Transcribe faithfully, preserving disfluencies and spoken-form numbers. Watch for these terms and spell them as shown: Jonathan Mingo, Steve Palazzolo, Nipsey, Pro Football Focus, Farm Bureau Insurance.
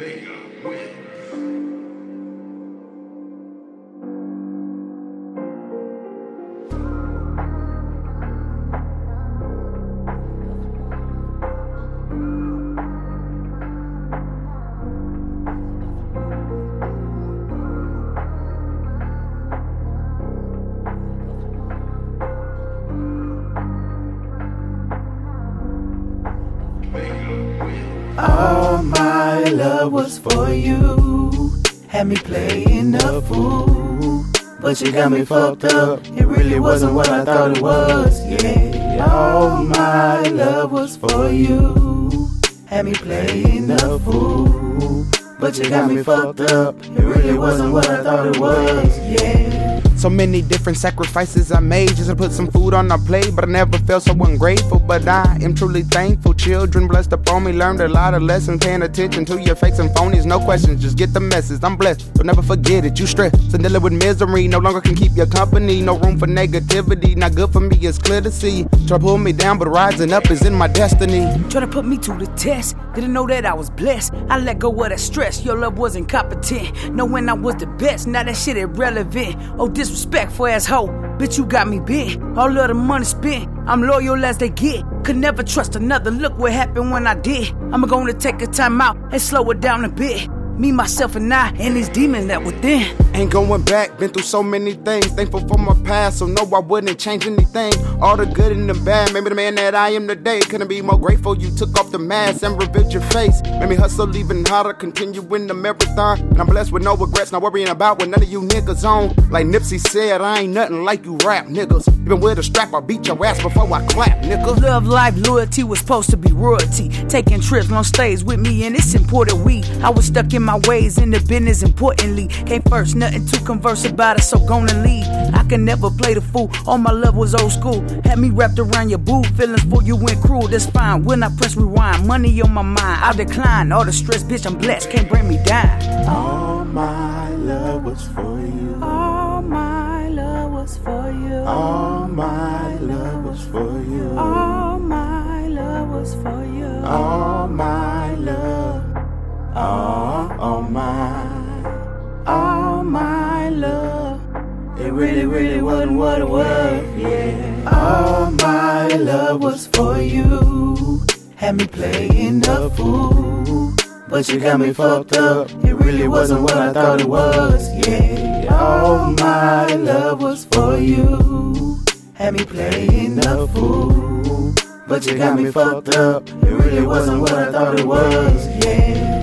Omega All my love was for you. Had me playing the fool, but you got me fucked up. It really wasn't what I thought it was, yeah. All my love was for you. Had me playing the fool, but you got me fucked up. It really wasn't what I thought it was, yeah. So many different sacrifices I made just to put some food on our plate, but I never felt so ungrateful. But I am truly thankful. Children blessed upon me, learned a lot of lessons, paying attention to your fakes and phonies. No questions, just get the message. I'm blessed, but never forget it. You stressed and dealing with misery, no longer can keep your company. No room for negativity, not good for me. It's clear to see. Try to pull me down, but rising up is in my destiny. Try to put me to the test. Didn't know that I was blessed. I let go of that stress. Your love wasn't competent. Know when I was the best. Now that shit irrelevant. Oh, this. Respectful asshole, bitch, you got me bent. All of the money spent, I'm loyal as they get. Could never trust another, look what happened when I did. I'm gonna take a time out and slow it down a bit. Me, myself, and I, and these demons that within. Ain't going back, been through so many things. Thankful for my past, so no, I wouldn't change anything. All the good and the bad made me the man that I am today. Couldn't be more grateful you took off the mask and revealed your face. Made me hustle even harder, continue in the marathon. And I'm blessed with no regrets, not worrying about what none of you niggas on. Like Nipsey said, I ain't nothing like you rap niggas. Even with a strap, I'll beat your ass before I clap, nigga. Love, life, loyalty was supposed to be royalty. Taking trips, long stays with me, and it's important we. I was stuck in my My ways in the business, importantly. Came first, nothing to converse about it, so gonna leave. I can never play the fool, all my love was old school. Had me wrapped around your boo, feelings for you went cruel. That's fine, when I press rewind, money on my mind. I decline, all the stress, bitch, I'm blessed, can't bring me down. All my love was for you. All my love was for you. All my love was for you. All my love was for you. All my love. Oh, oh my, oh my love. It really, really wasn't what it was, yeah. All my love was for you. Had me playing the fool, but you got me fucked up. It really wasn't what I thought it was, yeah. All my love was for you. Had me playing the fool, but you got me fucked up. It really wasn't what I thought it was, yeah.